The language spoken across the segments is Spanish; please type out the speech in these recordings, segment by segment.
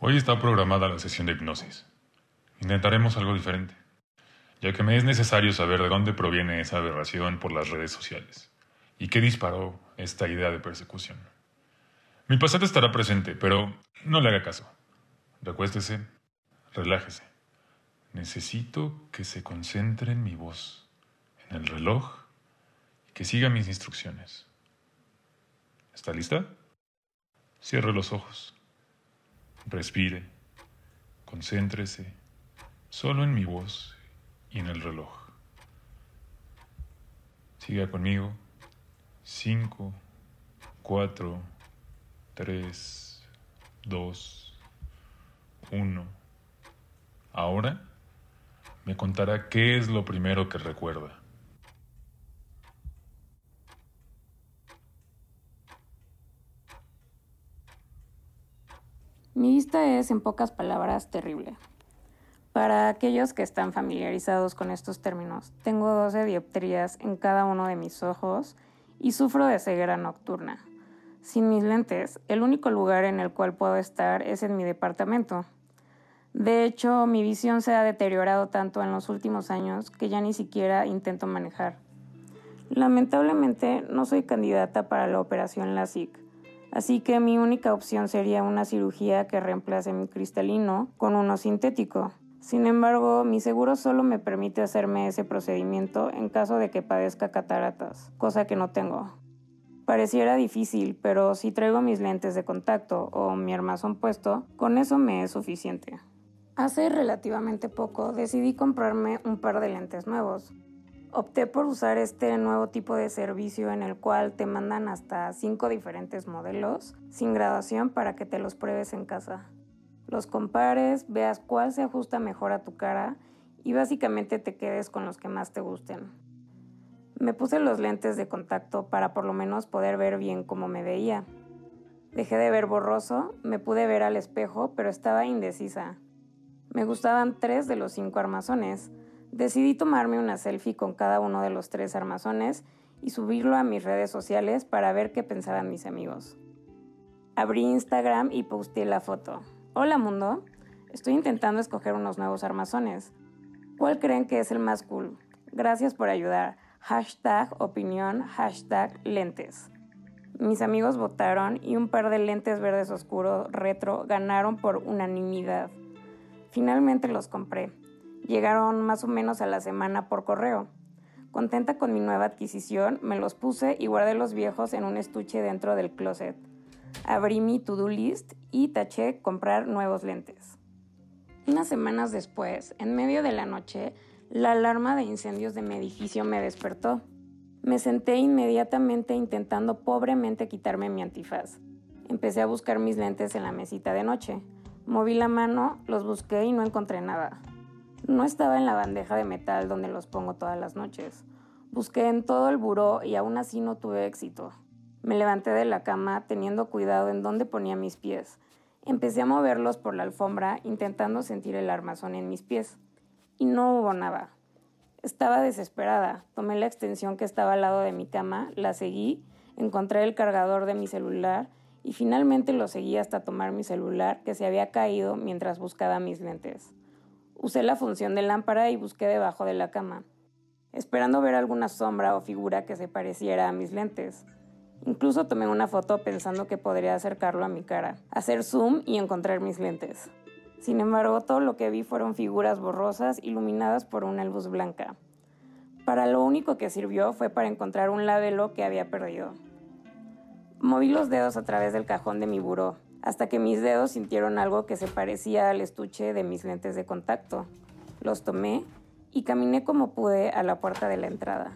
Hoy está programada la sesión de hipnosis. Intentaremos algo diferente, ya que me es necesario saber de dónde proviene esa aberración por las redes sociales y qué disparó esta idea de persecución. Mi pasante estará presente, pero no le haga caso. Recuéstese, relájese. Necesito que se concentre en mi voz, en el reloj, y que siga mis instrucciones. ¿Está lista? Cierre los ojos. Respire, concéntrese, solo en mi voz y en el reloj. Siga conmigo. 5, 4, 3, 2, 1. Ahora me contará qué es lo primero que recuerda. Mi vista es, en pocas palabras, terrible. Para aquellos que están familiarizados con estos términos, tengo 12 dioptrías en cada uno de mis ojos y sufro de ceguera nocturna. Sin mis lentes, el único lugar en el cual puedo estar es en mi departamento. De hecho, mi visión se ha deteriorado tanto en los últimos años que ya ni siquiera intento manejar. Lamentablemente, no soy candidata para la operación LASIK. Así que mi única opción sería una cirugía que reemplace mi cristalino con uno sintético. Sin embargo, mi seguro solo me permite hacerme ese procedimiento en caso de que padezca cataratas, cosa que no tengo. Pareciera difícil, pero si traigo mis lentes de contacto o mi armazón puesto, con eso me es suficiente. Hace relativamente poco decidí comprarme un par de lentes nuevos. Opté por usar este nuevo tipo de servicio en el cual te mandan hasta 5 diferentes modelos sin graduación para que te los pruebes en casa. Los compares, veas cuál se ajusta mejor a tu cara y básicamente te quedes con los que más te gusten. Me puse los lentes de contacto para por lo menos poder ver bien cómo me veía. Dejé de ver borroso, me pude ver al espejo, pero estaba indecisa. Me gustaban 3 de los 5 armazones. Decidí tomarme una selfie con cada uno de los 3 armazones y subirlo a mis redes sociales para ver qué pensaban mis amigos. Abrí Instagram y posteé la foto. Hola mundo, estoy intentando escoger unos nuevos armazones. ¿Cuál creen que es el más cool? Gracias por ayudar. #opinión, #lentes. Mis amigos votaron y un par de lentes verdes oscuro retro ganaron por unanimidad. Finalmente los compré. Llegaron más o menos a la semana por correo. Contenta con mi nueva adquisición, me los puse y guardé los viejos en un estuche dentro del closet. Abrí mi to-do list y taché comprar nuevos lentes. Unas semanas después, en medio de la noche, la alarma de incendios de mi edificio me despertó. Me senté inmediatamente intentando pobremente quitarme mi antifaz. Empecé a buscar mis lentes en la mesita de noche. Moví la mano, los busqué y no encontré nada. No estaba en la bandeja de metal donde los pongo todas las noches. Busqué en todo el buró y aún así no tuve éxito. Me levanté de la cama teniendo cuidado en dónde ponía mis pies. Empecé a moverlos por la alfombra intentando sentir el armazón en mis pies. Y no hubo nada. Estaba desesperada. Tomé la extensión que estaba al lado de mi cama, la seguí, encontré el cargador de mi celular y finalmente lo seguí hasta tomar mi celular que se había caído mientras buscaba mis lentes. Usé la función de lámpara y busqué debajo de la cama, esperando ver alguna sombra o figura que se pareciera a mis lentes. Incluso tomé una foto pensando que podría acercarlo a mi cara, hacer zoom y encontrar mis lentes. Sin embargo, todo lo que vi fueron figuras borrosas iluminadas por una luz blanca. Para lo único que sirvió fue para encontrar un labelo que había perdido. Moví los dedos a través del cajón de mi buró, hasta que mis dedos sintieron algo que se parecía al estuche de mis lentes de contacto. Los tomé y caminé como pude a la puerta de la entrada.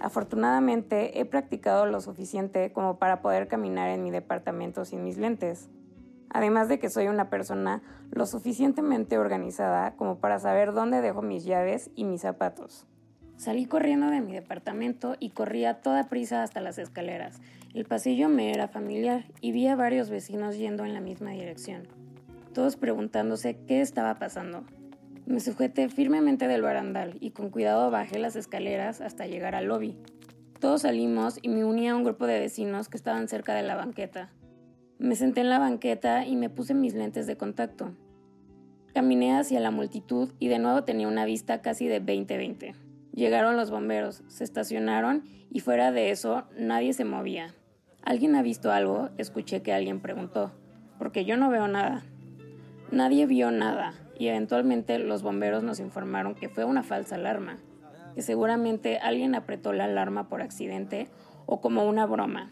Afortunadamente, he practicado lo suficiente como para poder caminar en mi departamento sin mis lentes. Además de que soy una persona lo suficientemente organizada como para saber dónde dejo mis llaves y mis zapatos. Salí corriendo de mi departamento y corrí a toda prisa hasta las escaleras. El pasillo me era familiar y vi a varios vecinos yendo en la misma dirección, todos preguntándose qué estaba pasando. Me sujeté firmemente del barandal y con cuidado bajé las escaleras hasta llegar al lobby. Todos salimos y me uní a un grupo de vecinos que estaban cerca de la banqueta. Me senté en la banqueta y me puse mis lentes de contacto. Caminé hacia la multitud y de nuevo tenía una vista casi de 20-20. Llegaron los bomberos, se estacionaron y fuera de eso nadie se movía. ¿Alguien ha visto algo? Escuché que alguien preguntó, porque yo no veo nada. Nadie vio nada y eventualmente los bomberos nos informaron que fue una falsa alarma, que seguramente alguien apretó la alarma por accidente o como una broma.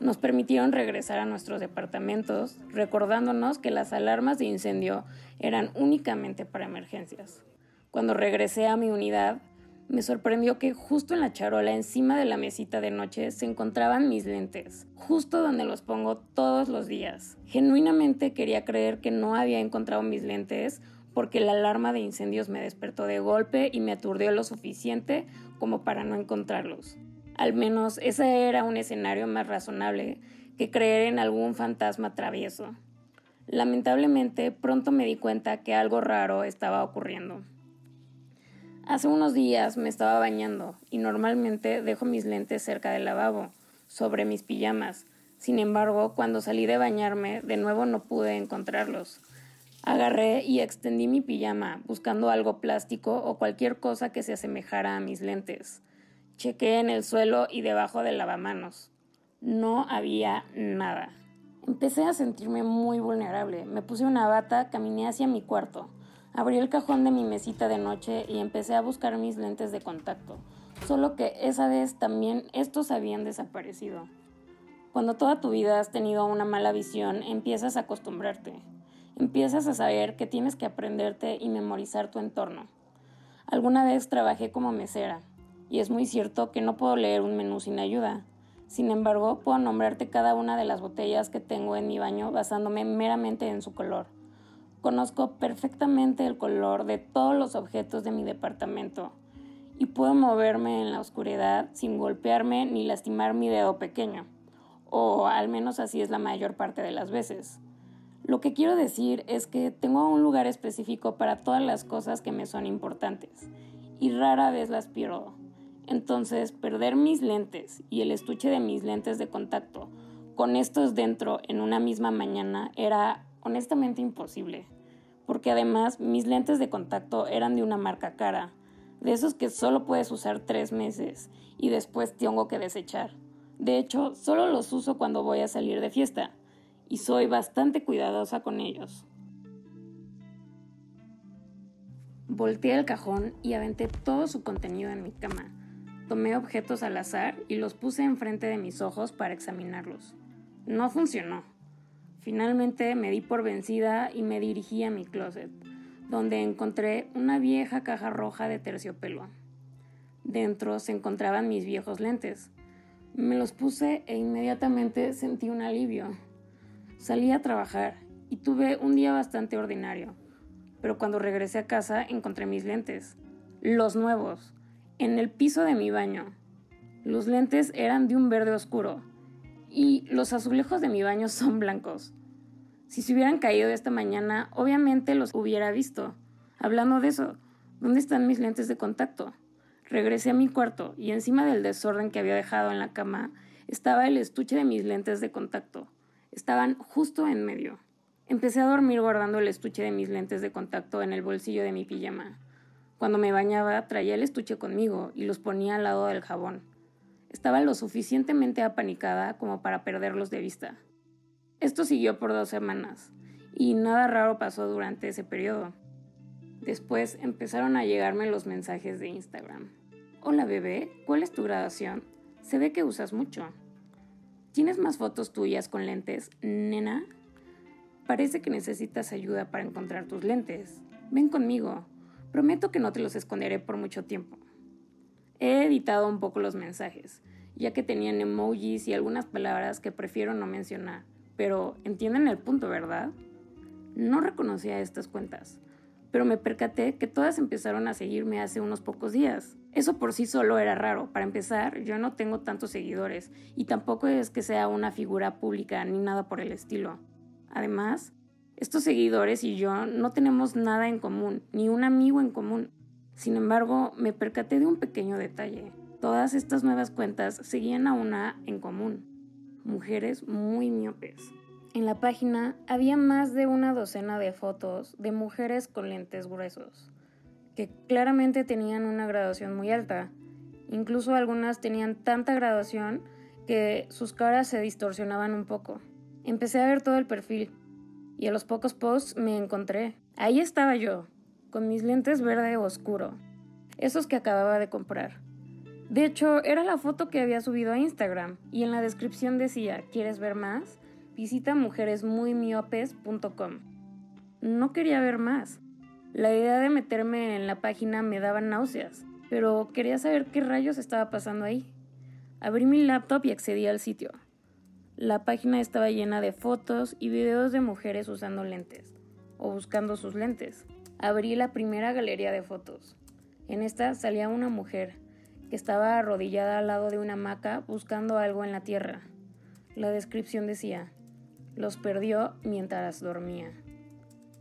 Nos permitieron regresar a nuestros departamentos, recordándonos que las alarmas de incendio eran únicamente para emergencias. Cuando regresé a mi unidad, me sorprendió que justo en la charola encima de la mesita de noche se encontraban mis lentes, justo donde los pongo todos los días. Genuinamente quería creer que no había encontrado mis lentes porque la alarma de incendios me despertó de golpe y me aturdió lo suficiente como para no encontrarlos. Al menos ese era un escenario más razonable que creer en algún fantasma travieso. Lamentablemente, pronto me di cuenta que algo raro estaba ocurriendo. Hace unos días me estaba bañando y normalmente dejo mis lentes cerca del lavabo, sobre mis pijamas. Sin embargo, cuando salí de bañarme, de nuevo no pude encontrarlos. Agarré y extendí mi pijama buscando algo plástico o cualquier cosa que se asemejara a mis lentes. Chequé en el suelo y debajo del lavamanos. No había nada. Empecé a sentirme muy vulnerable. Me puse una bata, caminé hacia mi cuarto. Abrí el cajón de mi mesita de noche y empecé a buscar mis lentes de contacto, solo que esa vez también estos habían desaparecido. Cuando toda tu vida has tenido una mala visión, empiezas a acostumbrarte. Empiezas a saber que tienes que aprenderte y memorizar tu entorno. Alguna vez trabajé como mesera, y es muy cierto que no puedo leer un menú sin ayuda. Sin embargo, puedo nombrarte cada una de las botellas que tengo en mi baño basándome meramente en su color. Conozco perfectamente el color de todos los objetos de mi departamento y puedo moverme en la oscuridad sin golpearme ni lastimar mi dedo pequeño, o al menos así es la mayor parte de las veces. Lo que quiero decir es que tengo un lugar específico para todas las cosas que me son importantes y rara vez las pierdo. Entonces, perder mis lentes y el estuche de mis lentes de contacto con estos dentro en una misma mañana era honestamente imposible, porque además mis lentes de contacto eran de una marca cara, de esos que solo puedes usar 3 meses y después tengo que desechar. De hecho, solo los uso cuando voy a salir de fiesta y soy bastante cuidadosa con ellos. Volteé el cajón y aventé todo su contenido en mi cama. Tomé objetos al azar y los puse enfrente de mis ojos para examinarlos. No funcionó. Finalmente me di por vencida y me dirigí a mi closet, donde encontré una vieja caja roja de terciopelo. Dentro se encontraban mis viejos lentes. Me los puse e inmediatamente sentí un alivio. Salí a trabajar y tuve un día bastante ordinario, pero cuando regresé a casa encontré mis lentes, los nuevos, en el piso de mi baño. Los lentes eran de un verde oscuro, y los azulejos de mi baño son blancos. Si se hubieran caído esta mañana, obviamente los hubiera visto. Hablando de eso, ¿dónde están mis lentes de contacto? Regresé a mi cuarto y encima del desorden que había dejado en la cama estaba el estuche de mis lentes de contacto. Estaban justo en medio. Empecé a dormir guardando el estuche de mis lentes de contacto en el bolsillo de mi pijama. Cuando me bañaba, traía el estuche conmigo y los ponía al lado del jabón. Estaba lo suficientemente apanicada como para perderlos de vista. Esto siguió por 2 semanas, y nada raro pasó durante ese periodo. Después empezaron a llegarme los mensajes de Instagram. Hola bebé, ¿cuál es tu graduación? Se ve que usas mucho. ¿Tienes más fotos tuyas con lentes, nena? Parece que necesitas ayuda para encontrar tus lentes. Ven conmigo, prometo que no te los esconderé por mucho tiempo. He editado un poco los mensajes, ya que tenían emojis y algunas palabras que prefiero no mencionar, pero entienden el punto, ¿verdad? No reconocía estas cuentas, pero me percaté que todas empezaron a seguirme hace unos pocos días. Eso por sí solo era raro. Para empezar, yo no tengo tantos seguidores y tampoco es que sea una figura pública ni nada por el estilo. Además, estos seguidores y yo no tenemos nada en común, ni un amigo en común. Sin embargo, me percaté de un pequeño detalle. Todas estas nuevas cuentas seguían a una en común. Mujeres muy miopes. En la página había más de una docena de fotos de mujeres con lentes gruesos, que claramente tenían una graduación muy alta. Incluso algunas tenían tanta graduación que sus caras se distorsionaban un poco. Empecé a ver todo el perfil y a los pocos posts me encontré. Ahí estaba yo, con mis lentes verde oscuro, esos que acababa de comprar. De hecho, era la foto que había subido a Instagram y en la descripción decía, ¿quieres ver más? Visita mujeresmuymiopes.com. No quería ver más. La idea de meterme en la página me daba náuseas, pero quería saber qué rayos estaba pasando ahí. Abrí mi laptop y accedí al sitio. La página estaba llena de fotos y videos de mujeres usando lentes, o buscando sus lentes. Abrí la primera galería de fotos. En esta salía una mujer, que estaba arrodillada al lado de una hamaca buscando algo en la tierra. La descripción decía, los perdió mientras dormía.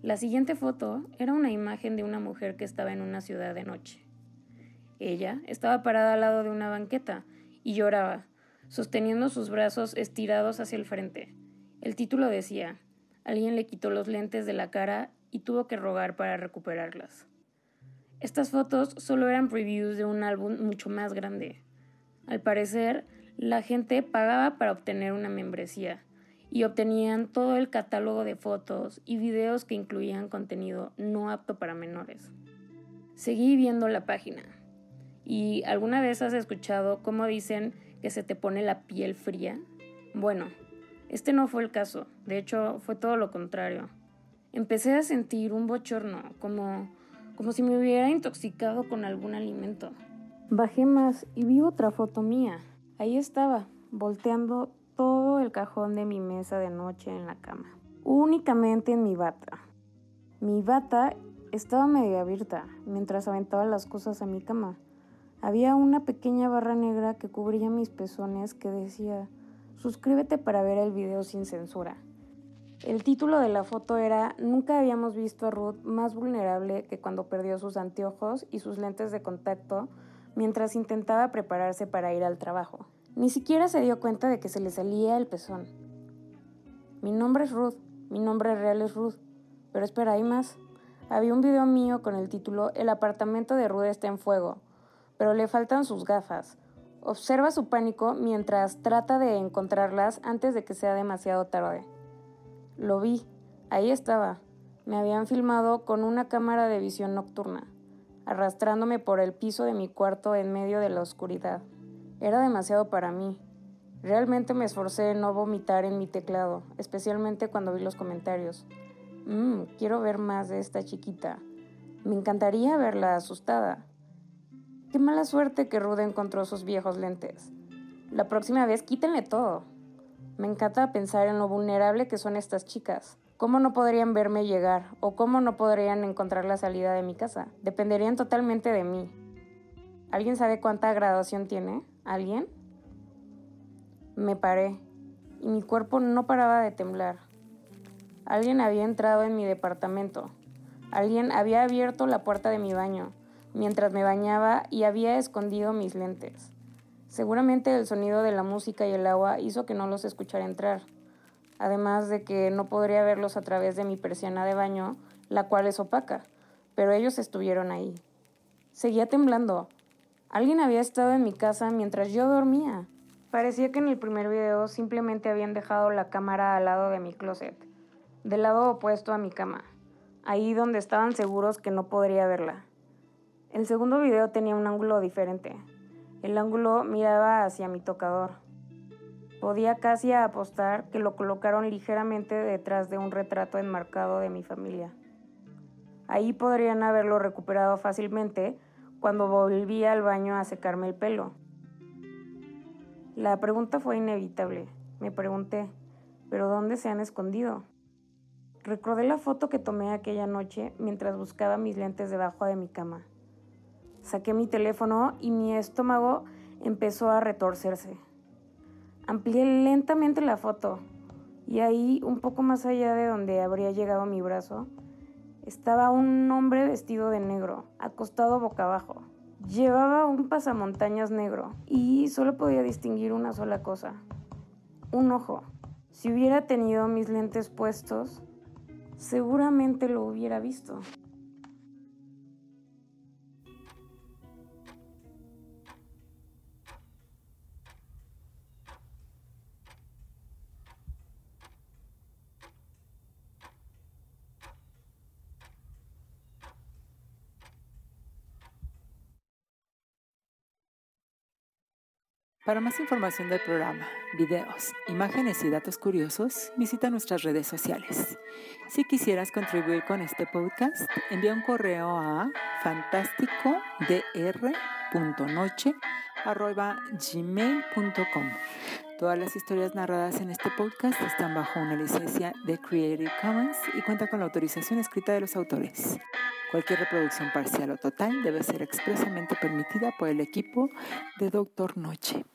La siguiente foto era una imagen de una mujer que estaba en una ciudad de noche. Ella estaba parada al lado de una banqueta y lloraba, sosteniendo sus brazos estirados hacia el frente. El título decía, alguien le quitó los lentes de la cara y tuvo que rogar para recuperarlas. Estas fotos solo eran previews de un álbum mucho más grande. Al parecer, la gente pagaba para obtener una membresía y obtenían todo el catálogo de fotos y videos que incluían contenido no apto para menores. Seguí viendo la página. ¿Y alguna vez has escuchado cómo dicen que se te pone la piel fría? Bueno, este no fue el caso, de hecho fue todo lo contrario. Empecé a sentir un bochorno, como si me hubiera intoxicado con algún alimento. Bajé más y vi otra foto mía. Ahí estaba, volteando todo el cajón de mi mesa de noche en la cama, únicamente en mi bata. Mi bata estaba medio abierta mientras aventaba las cosas a mi cama. Había una pequeña barra negra que cubría mis pezones que decía, suscríbete para ver el video sin censura. El título de la foto era, nunca habíamos visto a Ruth más vulnerable que cuando perdió sus anteojos y sus lentes de contacto mientras intentaba prepararse para ir al trabajo. Ni siquiera se dio cuenta de que se le salía el pezón. Mi nombre es Ruth, mi nombre real es Ruth, pero espera, hay más. Había un video mío con el título, el apartamento de Ruth está en fuego, pero le faltan sus gafas. Observa su pánico mientras trata de encontrarlas antes de que sea demasiado tarde. Lo vi, ahí estaba. Me habían filmado con una cámara de visión nocturna, arrastrándome por el piso de mi cuarto en medio de la oscuridad. Era demasiado para mí. Realmente me esforcé en no vomitar en mi teclado, especialmente cuando vi los comentarios. Quiero ver más de esta chiquita. Me encantaría verla asustada. Qué mala suerte que Rude encontró sus viejos lentes. La próxima vez quítenle todo. Me encanta pensar en lo vulnerable que son estas chicas. ¿Cómo no podrían verme llegar? ¿O cómo no podrían encontrar la salida de mi casa? Dependerían totalmente de mí. ¿Alguien sabe cuánta graduación tiene? ¿Alguien? Me paré, y mi cuerpo no paraba de temblar. Alguien había entrado en mi departamento. Alguien había abierto la puerta de mi baño, mientras me bañaba y había escondido mis lentes. Seguramente el sonido de la música y el agua hizo que no los escuchara entrar. Además de que no podría verlos a través de mi persiana de baño, la cual es opaca, pero ellos estuvieron ahí. Seguía temblando. Alguien había estado en mi casa mientras yo dormía. Parecía que en el primer video simplemente habían dejado la cámara al lado de mi closet, del lado opuesto a mi cama, ahí donde estaban seguros que no podría verla. El segundo video tenía un ángulo diferente. El ángulo miraba hacia mi tocador. Podía casi apostar que lo colocaron ligeramente detrás de un retrato enmarcado de mi familia. Ahí podrían haberlo recuperado fácilmente cuando volví al baño a secarme el pelo. La pregunta fue inevitable. Me pregunté, ¿pero dónde se han escondido? Recordé la foto que tomé aquella noche mientras buscaba mis lentes debajo de mi cama. Saqué mi teléfono y mi estómago empezó a retorcerse. Amplié lentamente la foto y ahí, un poco más allá de donde habría llegado mi brazo, estaba un hombre vestido de negro, acostado boca abajo. Llevaba un pasamontañas negro y solo podía distinguir una sola cosa, un ojo. Si hubiera tenido mis lentes puestos, seguramente lo hubiera visto. Para más información del programa, videos, imágenes y datos curiosos, visita nuestras redes sociales. Si quisieras contribuir con este podcast, envía un correo a fantasticodr.noche@gmail.com. Todas las historias narradas en este podcast están bajo una licencia de Creative Commons y cuentan con la autorización escrita de los autores. Cualquier reproducción parcial o total debe ser expresamente permitida por el equipo de Doctor Noche.